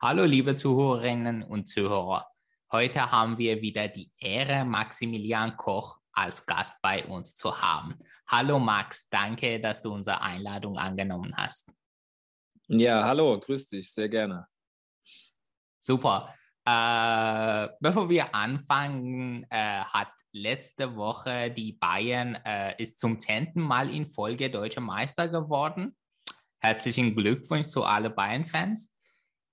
Hallo liebe Zuhörerinnen und Zuhörer, heute haben wir wieder die Ehre, Maximilian Koch als Gast bei uns zu haben. Hallo Max, danke, dass du unsere Einladung angenommen hast. Ja, hallo, grüß dich, sehr gerne. Super. Bevor wir anfangen, hat letzte Woche die Bayern ist zum 10. Mal in Folge Deutscher Meister geworden. Herzlichen Glückwunsch zu allen Bayern-Fans.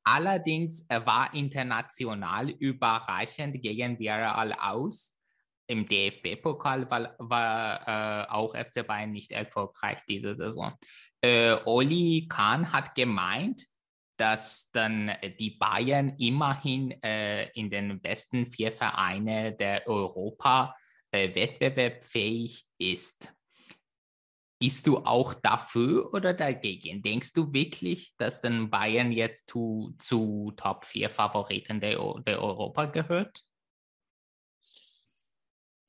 Allerdings war international überraschend gegen Villarreal aus. Im DFB-Pokal war auch FC Bayern nicht erfolgreich diese Saison. Oli Kahn hat gemeint, dass dann die Bayern immerhin in den besten 4 Vereine der Europa wettbewerbsfähig ist. Bist du auch dafür oder dagegen? Denkst du wirklich, dass dann Bayern jetzt zu Top 4 Favoriten der Europa gehört?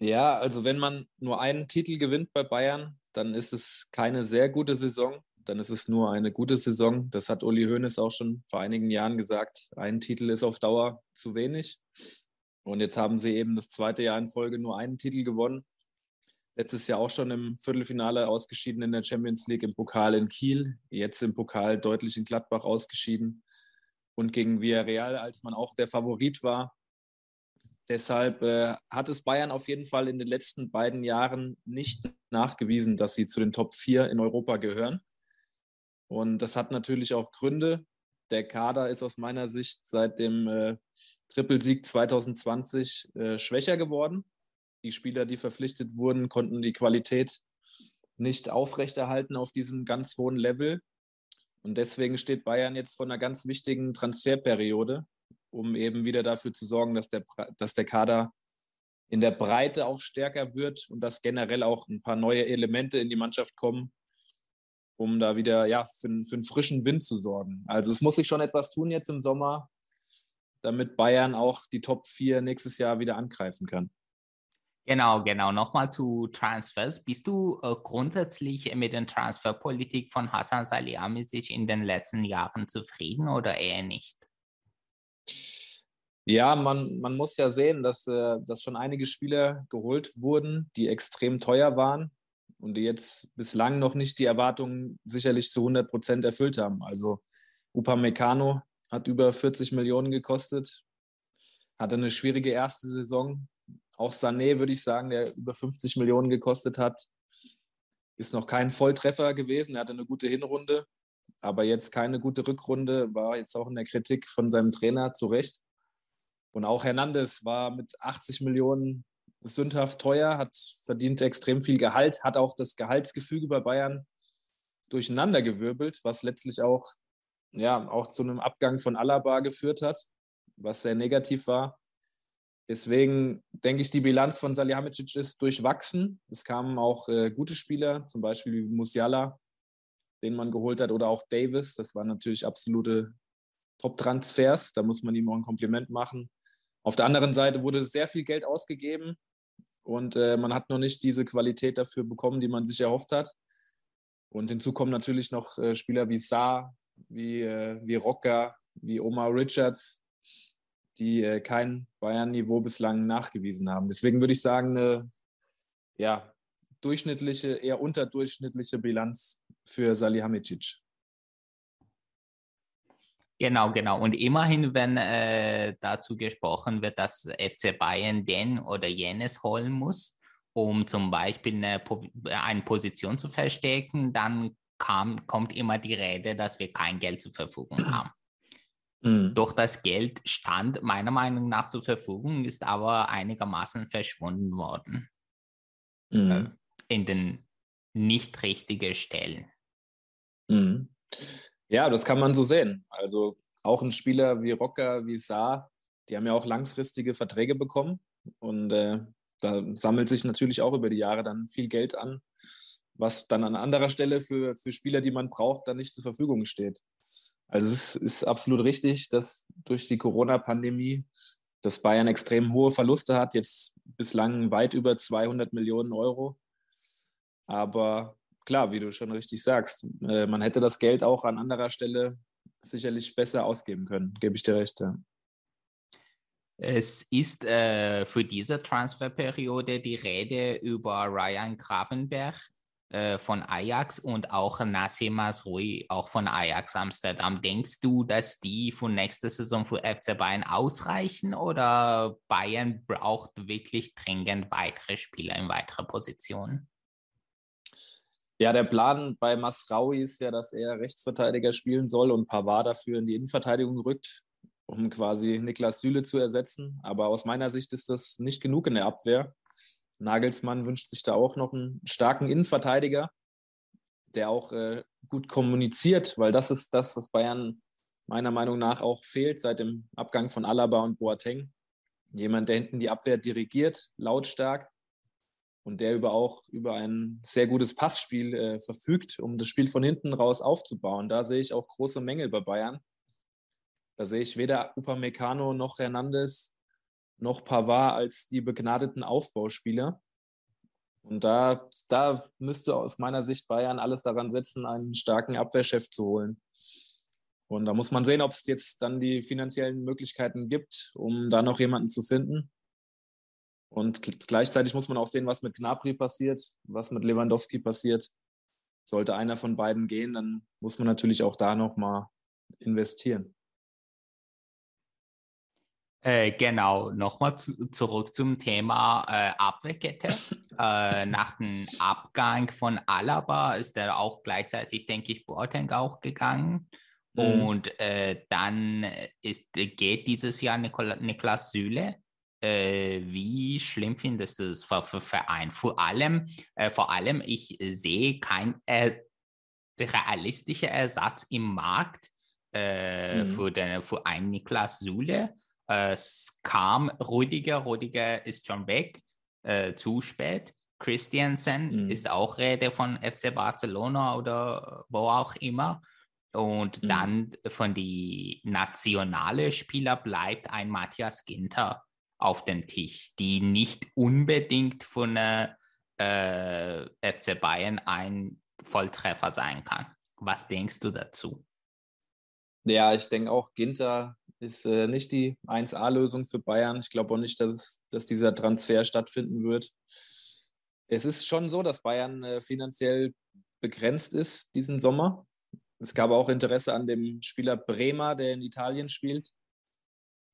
Ja, also wenn man nur einen Titel gewinnt bei Bayern, dann ist es keine sehr gute Saison. Dann ist es nur eine gute Saison. Das hat Uli Hoeneß auch schon vor einigen Jahren gesagt. Ein Titel ist auf Dauer zu wenig. Und jetzt haben sie eben das 2. Jahr in Folge nur einen Titel gewonnen. Letztes Jahr auch schon im Viertelfinale ausgeschieden in der Champions League, im Pokal in Kiel, jetzt im Pokal deutlich in Gladbach ausgeschieden und gegen Villarreal, als man auch der Favorit war. Deshalb hat es Bayern auf jeden Fall in den letzten beiden Jahren nicht nachgewiesen, dass sie zu den Top 4 in Europa gehören. Und das hat natürlich auch Gründe. Der Kader ist aus meiner Sicht seit dem Trippelsieg 2020 schwächer geworden. Die Spieler, die verpflichtet wurden, konnten die Qualität nicht aufrechterhalten auf diesem ganz hohen Level. Und deswegen steht Bayern jetzt vor einer ganz wichtigen Transferperiode, um eben wieder dafür zu sorgen, dass der Kader in der Breite auch stärker wird und dass generell auch ein paar neue Elemente in die Mannschaft kommen, um da wieder für einen frischen Wind zu sorgen. Also es muss sich schon etwas tun jetzt im Sommer, damit Bayern auch die Top 4 nächstes Jahr wieder angreifen kann. Genau. Nochmal zu Transfers. Bist du grundsätzlich mit der Transferpolitik von Hasan Salihamidzic in den letzten Jahren zufrieden oder eher nicht? Ja, man muss ja sehen, dass schon einige Spieler geholt wurden, die extrem teuer waren und die jetzt bislang noch nicht die Erwartungen sicherlich zu 100% erfüllt haben. Also Upamecano hat über 40 Millionen gekostet, hatte eine schwierige erste Saison. Auch Sané, würde ich sagen, der über 50 Millionen gekostet hat, ist noch kein Volltreffer gewesen. Er hatte eine gute Hinrunde, aber jetzt keine gute Rückrunde, war jetzt auch in der Kritik von seinem Trainer zu Recht. Und auch Hernandez war mit 80 Millionen sündhaft teuer, hat verdient extrem viel Gehalt, hat auch das Gehaltsgefüge bei Bayern durcheinandergewirbelt, was letztlich auch zu einem Abgang von Alaba geführt hat, was sehr negativ war. Deswegen denke ich, die Bilanz von Salihamidzic ist durchwachsen. Es kamen auch gute Spieler, zum Beispiel wie Musiala, den man geholt hat, oder auch Davis. Das waren natürlich absolute Top-Transfers. Da muss man ihm auch ein Kompliment machen. Auf der anderen Seite wurde sehr viel Geld ausgegeben und man hat noch nicht diese Qualität dafür bekommen, die man sich erhofft hat. Und hinzu kommen natürlich noch Spieler wie Saar, wie Rocker, wie Omar Richards, die kein Bayern-Niveau bislang nachgewiesen haben. Deswegen würde ich sagen, eine durchschnittliche, eher unterdurchschnittliche Bilanz für Salihamidzic. Genau. Und immerhin, wenn dazu gesprochen wird, dass FC Bayern den oder jenes holen muss, um zum Beispiel eine Position zu verstärken, dann kommt immer die Rede, dass wir kein Geld zur Verfügung haben. Doch das Geld stand meiner Meinung nach zur Verfügung, ist aber einigermaßen verschwunden worden. In den nicht richtigen Stellen. Ja, das kann man so sehen. Also auch ein Spieler wie Rocker, wie Saar, die haben ja auch langfristige Verträge bekommen und da sammelt sich natürlich auch über die Jahre dann viel Geld an, was dann an anderer Stelle für Spieler, die man braucht, dann nicht zur Verfügung steht. Also es ist absolut richtig, dass durch die Corona-Pandemie dass Bayern extrem hohe Verluste hat, jetzt bislang weit über 200 Millionen Euro. Aber klar, wie du schon richtig sagst, man hätte das Geld auch an anderer Stelle sicherlich besser ausgeben können, gebe ich dir recht. Ja. Es ist für diese Transferperiode die Rede über Ryan Gravenberch von Ajax und auch Noussair Mazraoui, auch von Ajax Amsterdam. Denkst du, dass die für nächste Saison für FC Bayern ausreichen oder Bayern braucht wirklich dringend weitere Spieler in weiteren Positionen? Ja, der Plan bei Mazraoui ist ja, dass er Rechtsverteidiger spielen soll und Pavard dafür in die Innenverteidigung rückt, um quasi Niklas Süle zu ersetzen. Aber aus meiner Sicht ist das nicht genug in der Abwehr. Nagelsmann wünscht sich da auch noch einen starken Innenverteidiger, der auch gut kommuniziert, weil das ist das, was Bayern meiner Meinung nach auch fehlt seit dem Abgang von Alaba und Boateng. Jemand, der hinten die Abwehr dirigiert, lautstark und der über ein sehr gutes Passspiel verfügt, um das Spiel von hinten raus aufzubauen. Da sehe ich auch große Mängel bei Bayern. Da sehe ich weder Upamecano noch Hernandez noch Pavard als die begnadeten Aufbauspieler. Und da müsste aus meiner Sicht Bayern alles daran setzen, einen starken Abwehrchef zu holen. Und da muss man sehen, ob es jetzt dann die finanziellen Möglichkeiten gibt, um da noch jemanden zu finden. Und gleichzeitig muss man auch sehen, was mit Gnabry passiert, was mit Lewandowski passiert. Sollte einer von beiden gehen, dann muss man natürlich auch da nochmal investieren. Genau, nochmal zurück zum Thema Abwehrkette. Nach dem Abgang von Alaba ist er auch gleichzeitig, denke ich, Boateng auch gegangen. Mhm. Und dann geht dieses Jahr Niklas Süle. Wie schlimm findest du das für Verein? Vor allem, ich sehe keinen realistischen Ersatz im Markt für einen Niklas Süle. Es kam Rüdiger ist schon weg, zu spät. Christiansen ist auch Rede von FC Barcelona oder wo auch immer. Und dann von die nationalen Spieler bleibt ein Matthias Ginter auf dem Tisch, die nicht unbedingt von FC Bayern ein Volltreffer sein kann. Was denkst du dazu? Ja, ich denke auch, Ginter ist nicht die 1A-Lösung für Bayern. Ich glaube auch nicht, dass dieser Transfer stattfinden wird. Es ist schon so, dass Bayern finanziell begrenzt ist diesen Sommer. Es gab auch Interesse an dem Spieler Bremer, der in Italien spielt,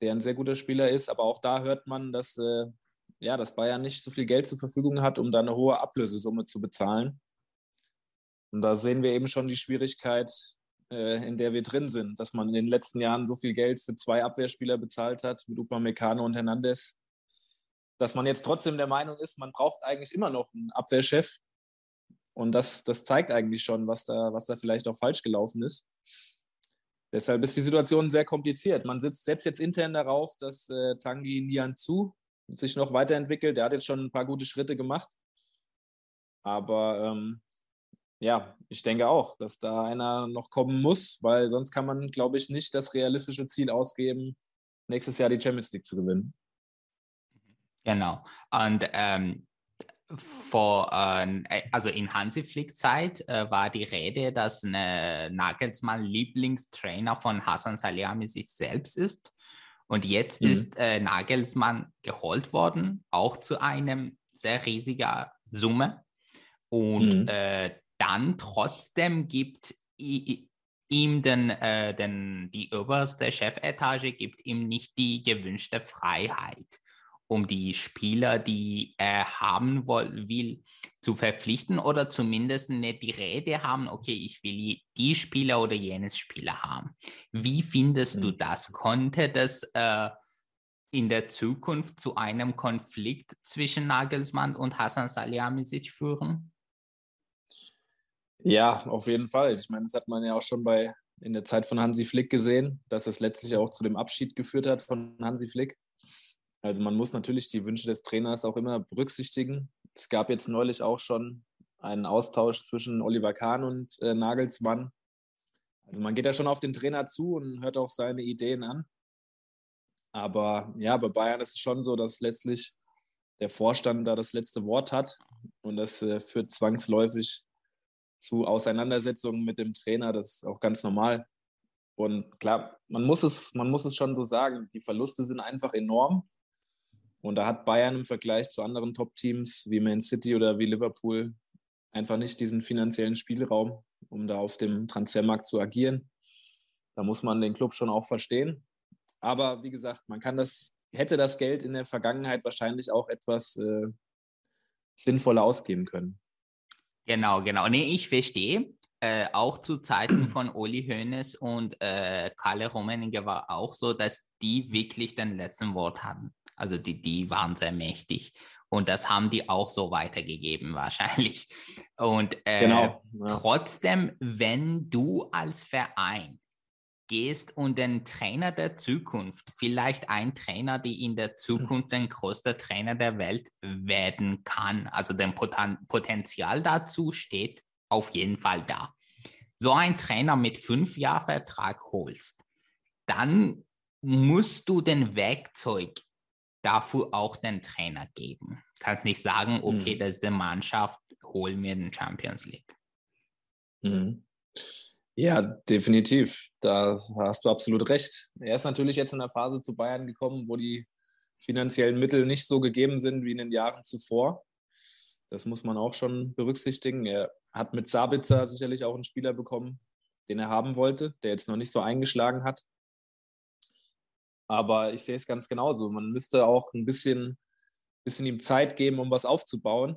der ein sehr guter Spieler ist. Aber auch da hört man, dass Bayern nicht so viel Geld zur Verfügung hat, um da eine hohe Ablösesumme zu bezahlen. Und da sehen wir eben schon die Schwierigkeit, in der wir drin sind, dass man in den letzten Jahren so viel Geld für zwei Abwehrspieler bezahlt hat, mit Upamecano und Hernandez, dass man jetzt trotzdem der Meinung ist, man braucht eigentlich immer noch einen Abwehrchef. Und das zeigt eigentlich schon, was da vielleicht auch falsch gelaufen ist. Deshalb ist die Situation sehr kompliziert. Man setzt jetzt intern darauf, dass Tanguy Nianzou sich noch weiterentwickelt. Der hat jetzt schon ein paar gute Schritte gemacht. Aber ja, ich denke auch, dass da einer noch kommen muss, weil sonst kann man, glaube ich, nicht das realistische Ziel ausgeben, nächstes Jahr die Champions League zu gewinnen. Genau. Und also in Hansi Flick Zeit war die Rede, dass Nagelsmann Lieblingstrainer von Hasan Salihamidzic selbst ist. Und jetzt ist Nagelsmann geholt worden, auch zu einem sehr riesiger Summe. Und dann trotzdem gibt ihm die oberste Chefetage gibt ihm nicht die gewünschte Freiheit, um die Spieler, die er haben will, zu verpflichten oder zumindest nicht die Rede haben, okay, ich will die Spieler oder jenes Spieler haben. Wie findest du das? Konnte das in der Zukunft zu einem Konflikt zwischen Nagelsmann und Hasan Salihamidzic führen? Ja, auf jeden Fall. Ich meine, das hat man ja auch schon in der Zeit von Hansi Flick gesehen, dass es letztlich auch zu dem Abschied geführt hat von Hansi Flick. Also man muss natürlich die Wünsche des Trainers auch immer berücksichtigen. Es gab jetzt neulich auch schon einen Austausch zwischen Oliver Kahn und Nagelsmann, Also man geht ja schon auf den Trainer zu und hört auch seine Ideen an. Aber ja, bei Bayern ist es schon so, dass letztlich der Vorstand da das letzte Wort hat. Und das führt zwangsläufig zu Auseinandersetzungen mit dem Trainer. Das ist auch ganz normal. Und klar, man muss es schon so sagen, die Verluste sind einfach enorm. Und da hat Bayern im Vergleich zu anderen Top-Teams wie Man City oder wie Liverpool einfach nicht diesen finanziellen Spielraum, um da auf dem Transfermarkt zu agieren. Da muss man den Club schon auch verstehen. Aber wie gesagt, man hätte das Geld in der Vergangenheit wahrscheinlich auch etwas sinnvoller ausgeben können. Genau. Nee, ich verstehe. Auch zu Zeiten von Uli Hoeneß und Kalle Rummenigge war auch so, dass die wirklich den letzten Wort hatten. Also die waren sehr mächtig und das haben die auch so weitergegeben wahrscheinlich. Und Trotzdem, wenn du als Verein gehst und den Trainer der Zukunft, vielleicht ein Trainer, der in der Zukunft den größten Trainer der Welt werden kann, also dem Potenzial dazu steht, auf jeden Fall da. So einen Trainer mit 5 Jahren Vertrag holst, dann musst du den Werkzeug dafür auch den Trainer geben. Kannst nicht sagen, okay, das ist die Mannschaft, hol mir den Champions League. Mhm. Ja, definitiv. Da hast du absolut recht. Er ist natürlich jetzt in der Phase zu Bayern gekommen, wo die finanziellen Mittel nicht so gegeben sind wie in den Jahren zuvor. Das muss man auch schon berücksichtigen. Er hat mit Sabitzer sicherlich auch einen Spieler bekommen, den er haben wollte, der jetzt noch nicht so eingeschlagen hat. Aber ich sehe es ganz genauso. Man müsste auch ein bisschen ihm Zeit geben, um was aufzubauen,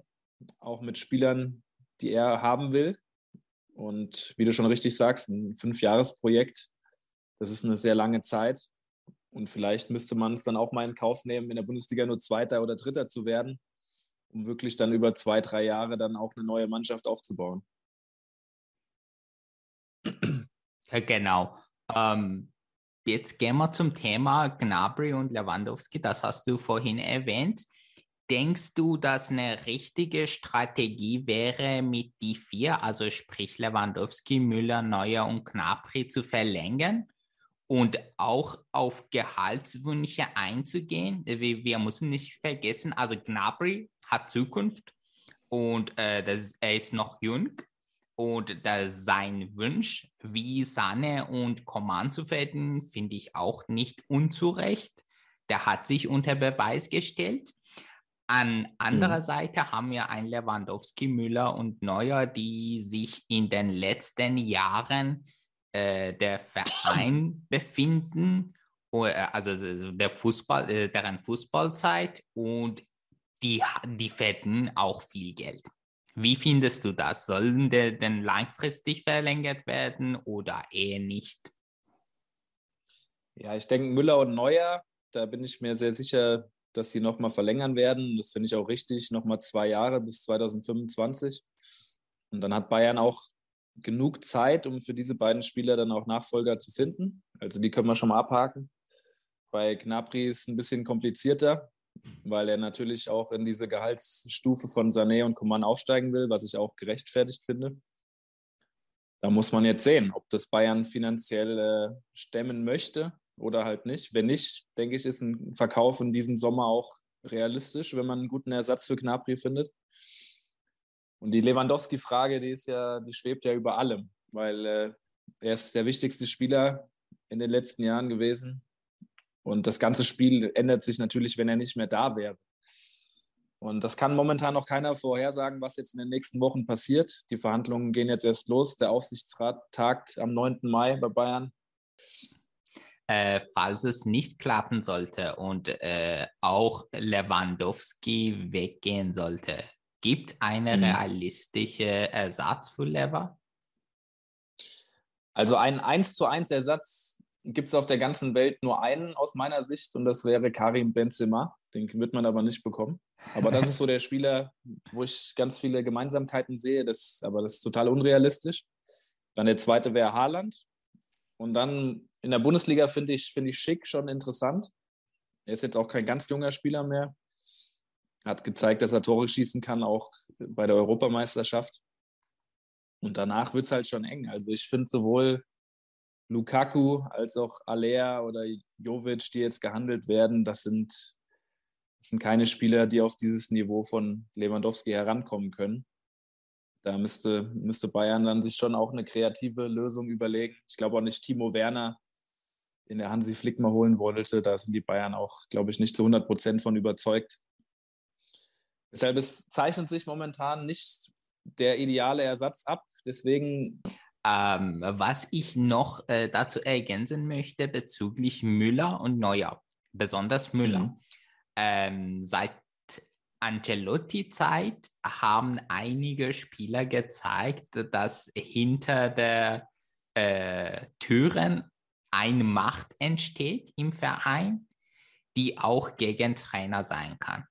auch mit Spielern, die er haben will. Und wie du schon richtig sagst, ein 5-Jahres-Projekt, das ist eine sehr lange Zeit. Und vielleicht müsste man es dann auch mal in Kauf nehmen, in der Bundesliga nur Zweiter oder Dritter zu werden, um wirklich dann über 2-3 Jahre dann auch eine neue Mannschaft aufzubauen. Genau. Jetzt gehen wir zum Thema Gnabry und Lewandowski, das hast du vorhin erwähnt. Denkst du, dass eine richtige Strategie wäre, mit die 4, also sprich Lewandowski, Müller, Neuer und Gnabry zu verlängern? Und auch auf Gehaltswünsche einzugehen. Wir müssen nicht vergessen, also Gnabry hat Zukunft und er ist noch jung. Und sein Wunsch, wie Sané und Coman zu verdienen, finde ich auch nicht unzurecht. Der hat sich unter Beweis gestellt. An anderer Seite haben wir einen Lewandowski, Müller und Neuer, die sich in den letzten Jahren der Verein befinden, also deren Fußballzeit, und die verdienen auch viel Geld. Wie findest du das? Sollen die denn langfristig verlängert werden oder eher nicht? Ja, ich denke, Müller und Neuer, da bin ich mir sehr sicher, dass sie nochmal verlängern werden. Das finde ich auch richtig, nochmal 2 Jahre bis 2025. Und dann hat Bayern auch genug Zeit, um für diese beiden Spieler dann auch Nachfolger zu finden. Also die können wir schon mal abhaken. Bei Gnabry ist es ein bisschen komplizierter, weil er natürlich auch in diese Gehaltsstufe von Sané und Coman aufsteigen will, was ich auch gerechtfertigt finde. Da muss man jetzt sehen, ob das Bayern finanziell stemmen möchte oder halt nicht. Wenn nicht, denke ich, ist ein Verkauf in diesem Sommer auch realistisch, wenn man einen guten Ersatz für Gnabry findet. Und die Lewandowski-Frage, die schwebt ja über allem, weil er ist der wichtigste Spieler in den letzten Jahren gewesen. Und das ganze Spiel ändert sich natürlich, wenn er nicht mehr da wäre. Und das kann momentan noch keiner vorhersagen, was jetzt in den nächsten Wochen passiert. Die Verhandlungen gehen jetzt erst los. Der Aufsichtsrat tagt am 9. Mai bei Bayern. Falls es nicht klappen sollte und auch Lewandowski weggehen sollte, gibt es einen realistischen Ersatz für Lever? Also einen 1:1 Ersatz gibt es auf der ganzen Welt nur einen aus meiner Sicht, und das wäre Karim Benzema. Den wird man aber nicht bekommen. Aber das ist so der Spieler, wo ich ganz viele Gemeinsamkeiten sehe, aber das ist total unrealistisch. Dann der zweite wäre Haaland. Und dann in der Bundesliga finde ich Schick schon interessant. Er ist jetzt auch kein ganz junger Spieler mehr. Hat gezeigt, dass er Tore schießen kann, auch bei der Europameisterschaft. Und danach wird es halt schon eng. Also ich finde sowohl Lukaku als auch Alea oder Jovic, die jetzt gehandelt werden, das sind keine Spieler, die auf dieses Niveau von Lewandowski herankommen können. Da müsste Bayern dann sich schon auch eine kreative Lösung überlegen. Ich glaube auch nicht Timo Werner, den der Hansi Flick mal holen wollte. Da sind die Bayern auch, glaube ich, nicht zu 100% von überzeugt. Deshalb zeichnet sich momentan nicht der ideale Ersatz ab. Deswegen... was ich noch dazu ergänzen möchte bezüglich Müller und Neuer, besonders Müller. Mhm. Seit Ancelotti-Zeit haben einige Spieler gezeigt, dass hinter der Türen eine Macht entsteht im Verein, die auch gegen Trainer sein kann.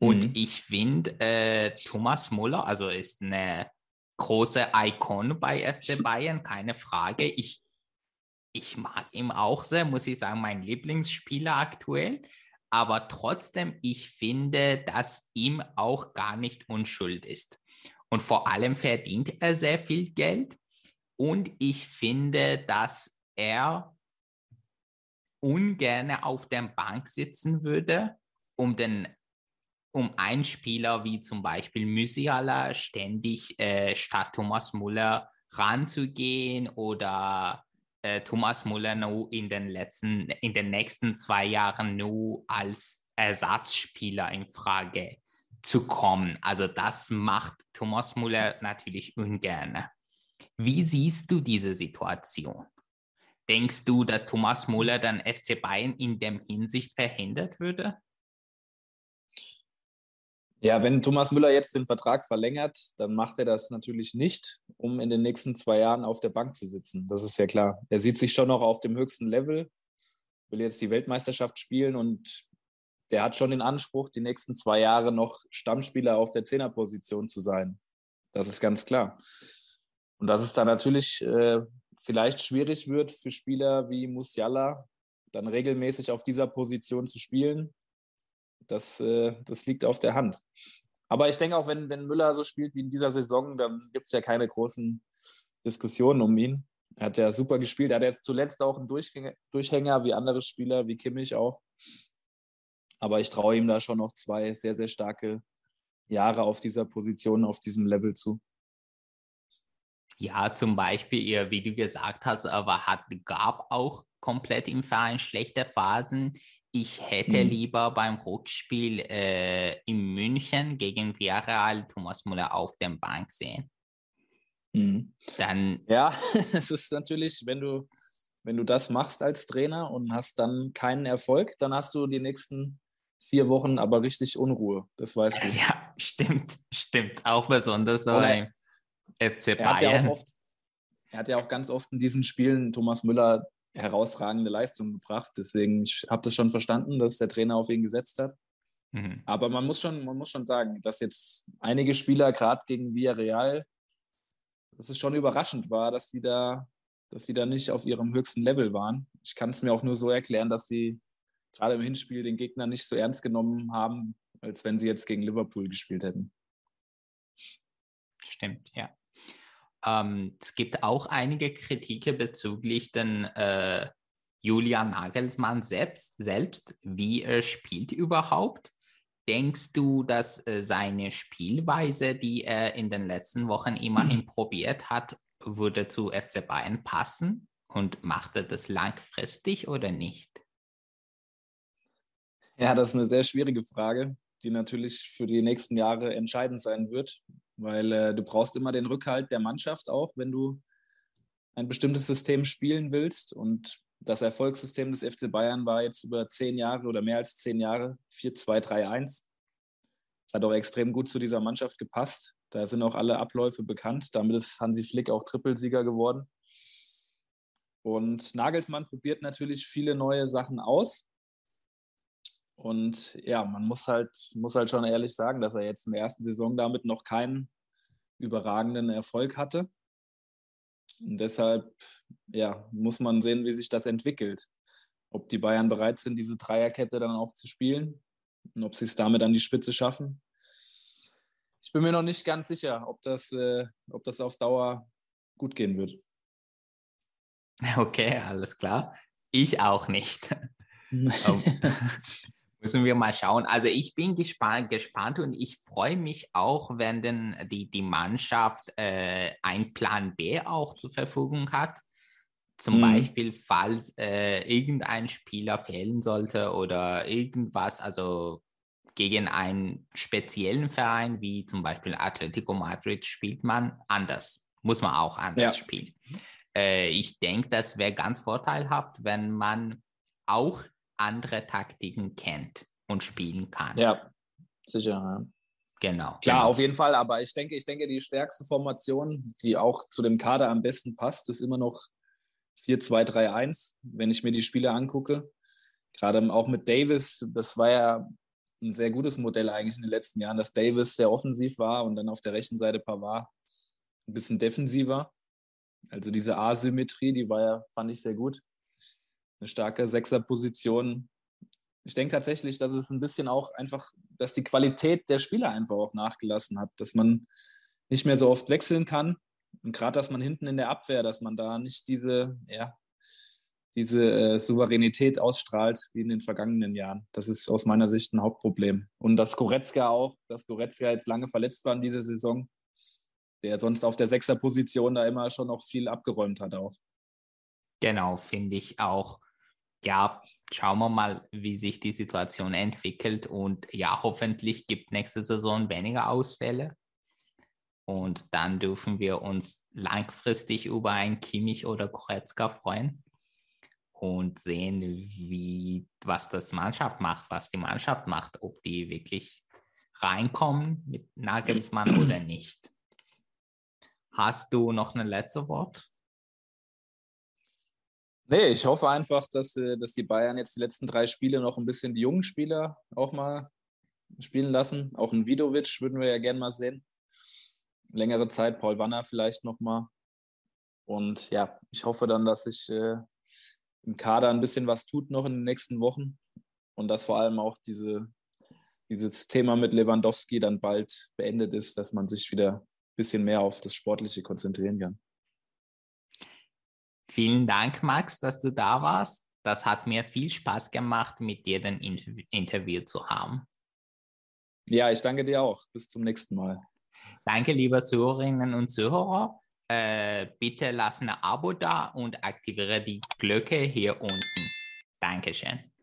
Und ich finde, Thomas Müller, also ist eine große Ikone bei FC Bayern, keine Frage. Ich mag ihn auch sehr, muss ich sagen, mein Lieblingsspieler aktuell. Aber trotzdem, ich finde, dass ihm auch gar nicht unschuld ist. Und vor allem verdient er sehr viel Geld. Und ich finde, dass er ungern auf der Bank sitzen würde, um einen Spieler wie zum Beispiel Musiala ständig statt Thomas Müller ranzugehen oder Thomas Müller nur in den nächsten 2 Jahren nur als Ersatzspieler in Frage zu kommen. Also das macht Thomas Müller natürlich ungern. Wie siehst du diese Situation? Denkst du, dass Thomas Müller dann FC Bayern in der Hinsicht verhindert würde? Ja, wenn Thomas Müller jetzt den Vertrag verlängert, dann macht er das natürlich nicht, um in den nächsten 2 Jahren auf der Bank zu sitzen. Das ist ja klar. Er sieht sich schon noch auf dem höchsten Level, will jetzt die Weltmeisterschaft spielen und der hat schon den Anspruch, die nächsten 2 Jahre noch Stammspieler auf der 10er-Position zu sein. Das ist ganz klar. Und dass es dann natürlich vielleicht schwierig wird für Spieler wie Musiala, dann regelmäßig auf dieser Position zu spielen, das liegt auf der Hand. Aber ich denke auch, wenn Müller so spielt wie in dieser Saison, dann gibt es ja keine großen Diskussionen um ihn. Er hat ja super gespielt. Er hat jetzt zuletzt auch einen Durchhänger wie andere Spieler, wie Kimmich auch. Aber ich traue ihm da schon noch 2 sehr, sehr starke Jahre auf dieser Position, auf diesem Level zu. Ja, zum Beispiel, wie du gesagt hast, aber gab auch komplett im Verein schlechte Phasen. Ich hätte lieber beim Rückspiel in München gegen Villarreal Thomas Müller auf der Bank sehen. Dann ja, es ist natürlich, wenn du das machst als Trainer und hast dann keinen Erfolg, dann hast du die nächsten 4 Wochen aber richtig Unruhe. Das weißt du. Ja, stimmt. Auch besonders beim FC Bayern. Er hat ja auch ganz oft in diesen Spielen Thomas Müller herausragende Leistung gebracht. Deswegen, ich habe das schon verstanden, dass der Trainer auf ihn gesetzt hat. Aber man muss schon sagen, dass jetzt einige Spieler, gerade gegen Villarreal, dass es schon überraschend war, dass sie da nicht auf ihrem höchsten Level waren. Ich kann es mir auch nur so erklären, dass sie gerade im Hinspiel den Gegner nicht so ernst genommen haben, als wenn sie jetzt gegen Liverpool gespielt hätten. Stimmt, ja. Es gibt auch einige Kritiken bezüglich den Julian Nagelsmann selbst, wie er spielt überhaupt. Denkst du, dass seine Spielweise, die er in den letzten Wochen immerhin probiert hat, würde zu FC Bayern passen? Und macht er das langfristig oder nicht? Ja, das ist eine sehr schwierige Frage, die natürlich für die nächsten Jahre entscheidend sein wird. Weil du brauchst immer den Rückhalt der Mannschaft auch, wenn du ein bestimmtes System spielen willst. Und das Erfolgssystem des FC Bayern war jetzt über 10 Jahre oder mehr als 10 Jahre 4-2-3-1. Das hat auch extrem gut zu dieser Mannschaft gepasst. Da sind auch alle Abläufe bekannt. Damit ist Hansi Flick auch Trippelsieger geworden. Und Nagelsmann probiert natürlich viele neue Sachen aus. Und ja, man muss halt schon ehrlich sagen, dass er jetzt in der ersten Saison damit noch keinen überragenden Erfolg hatte. Und deshalb ja, muss man sehen, wie sich das entwickelt. Ob die Bayern bereit sind, diese Dreierkette dann auch zu spielen und ob sie es damit an die Spitze schaffen. Ich bin mir noch nicht ganz sicher, ob das auf Dauer gut gehen wird. Okay, alles klar. Ich auch nicht. Müssen wir mal schauen. Also ich bin gespannt und ich freue mich auch, wenn denn die Mannschaft einen Plan B auch zur Verfügung hat. Zum Beispiel, falls irgendein Spieler fehlen sollte oder irgendwas, also gegen einen speziellen Verein, wie zum Beispiel Atletico Madrid, spielt man anders. Muss man auch anders spielen. Ich denke, das wäre ganz vorteilhaft, wenn man auch andere Taktiken kennt und spielen kann. Ja, sicher. Ja. Genau. Klar, genau. Auf jeden Fall. Aber ich denke, die stärkste Formation, die auch zu dem Kader am besten passt, ist immer noch 4-2-3-1, wenn ich mir die Spiele angucke. Gerade auch mit Davis, das war ja ein sehr gutes Modell eigentlich in den letzten Jahren, dass Davis sehr offensiv war und dann auf der rechten Seite Pavard ein bisschen defensiver. Also diese Asymmetrie, die war ja, fand ich, sehr gut. Eine starke Sechserposition. Ich denke tatsächlich, dass es ein bisschen auch einfach, dass die Qualität der Spieler einfach auch nachgelassen hat, dass man nicht mehr so oft wechseln kann. Und gerade, dass man hinten in der Abwehr, dass man da nicht diese Souveränität ausstrahlt wie in den vergangenen Jahren. Das ist aus meiner Sicht ein Hauptproblem. Und dass Goretzka jetzt lange verletzt war in dieser Saison, der sonst auf der Sechserposition da immer schon noch viel abgeräumt hat auch. Genau, finde ich auch. Ja, schauen wir mal, wie sich die Situation entwickelt. Und ja, hoffentlich gibt nächste Saison weniger Ausfälle. Und dann dürfen wir uns langfristig über einen Kimmich oder Goretzka freuen und sehen, was die Mannschaft macht, ob die wirklich reinkommen mit Nagelsmann oder nicht. Hast du noch ein letztes Wort? Nee, ich hoffe einfach, dass die Bayern jetzt die letzten 3 Spiele noch ein bisschen die jungen Spieler auch mal spielen lassen. Auch ein Vidovic würden wir ja gerne mal sehen. Längere Zeit, Paul Wanner vielleicht nochmal. Und ja, ich hoffe dann, dass sich im Kader ein bisschen was tut noch in den nächsten Wochen und dass vor allem auch dieses Thema mit Lewandowski dann bald beendet ist, dass man sich wieder ein bisschen mehr auf das Sportliche konzentrieren kann. Vielen Dank, Max, dass du da warst. Das hat mir viel Spaß gemacht, mit dir ein Interview zu haben. Ja, ich danke dir auch. Bis zum nächsten Mal. Danke, liebe Zuhörerinnen und Zuhörer. Bitte lass ein Abo da und aktiviere die Glocke hier unten. Dankeschön.